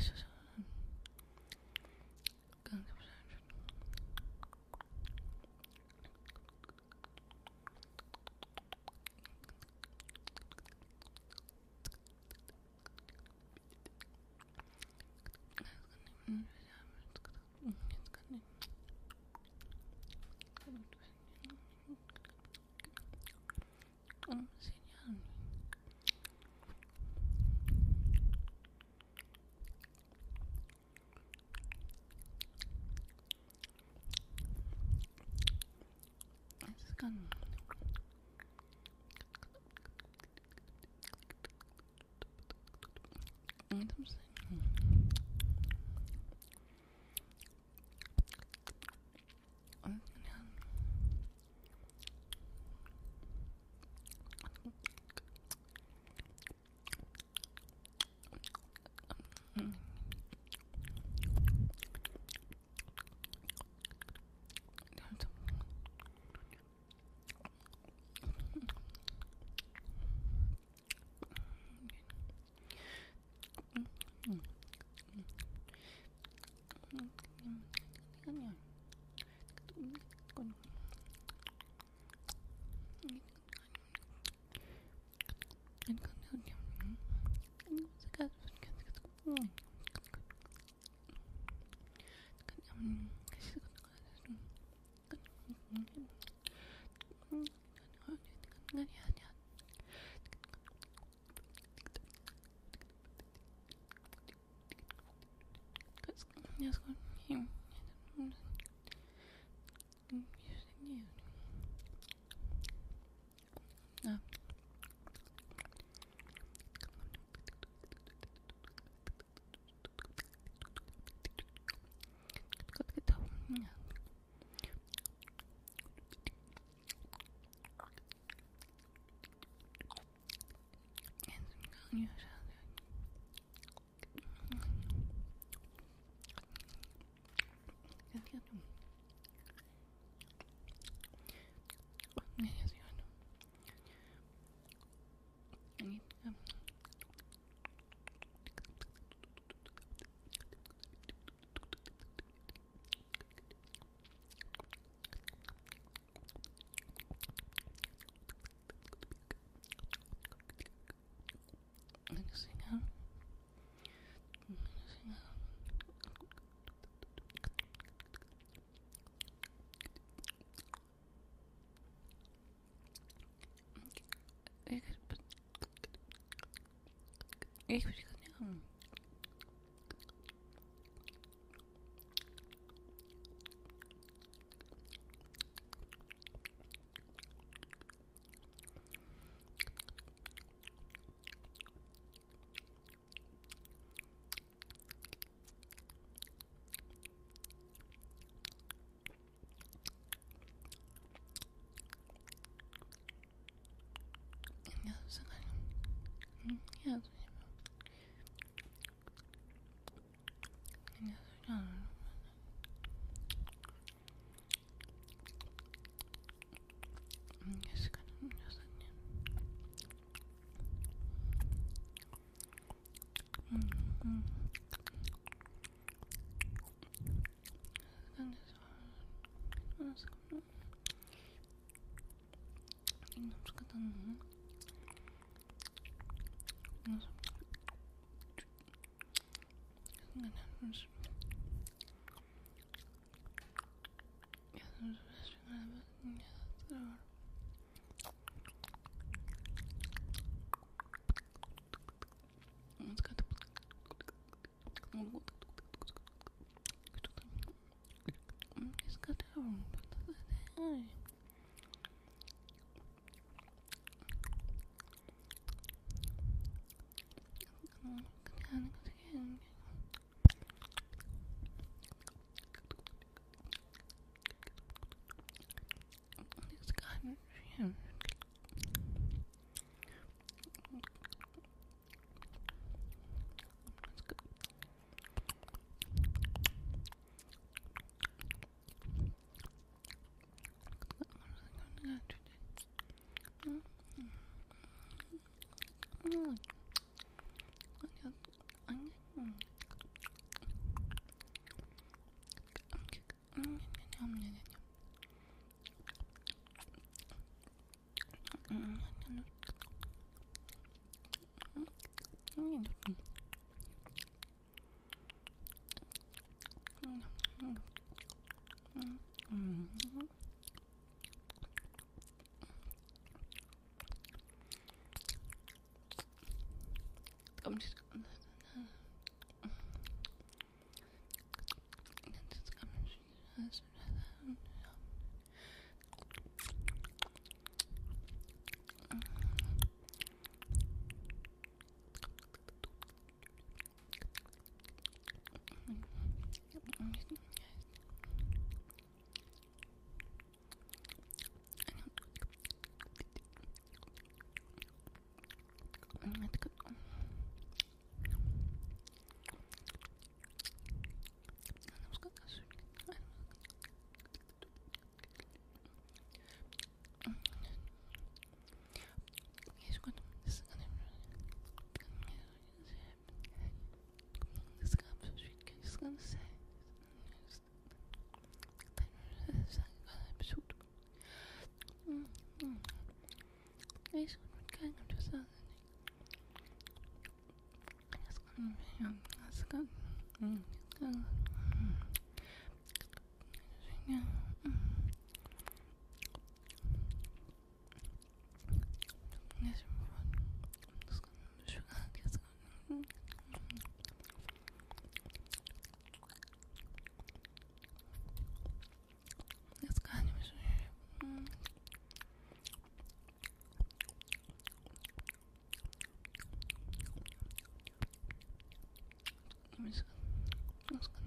しよし。Ich würde gerne haben. Ja, das ist geil. Ja, das ist Let's go.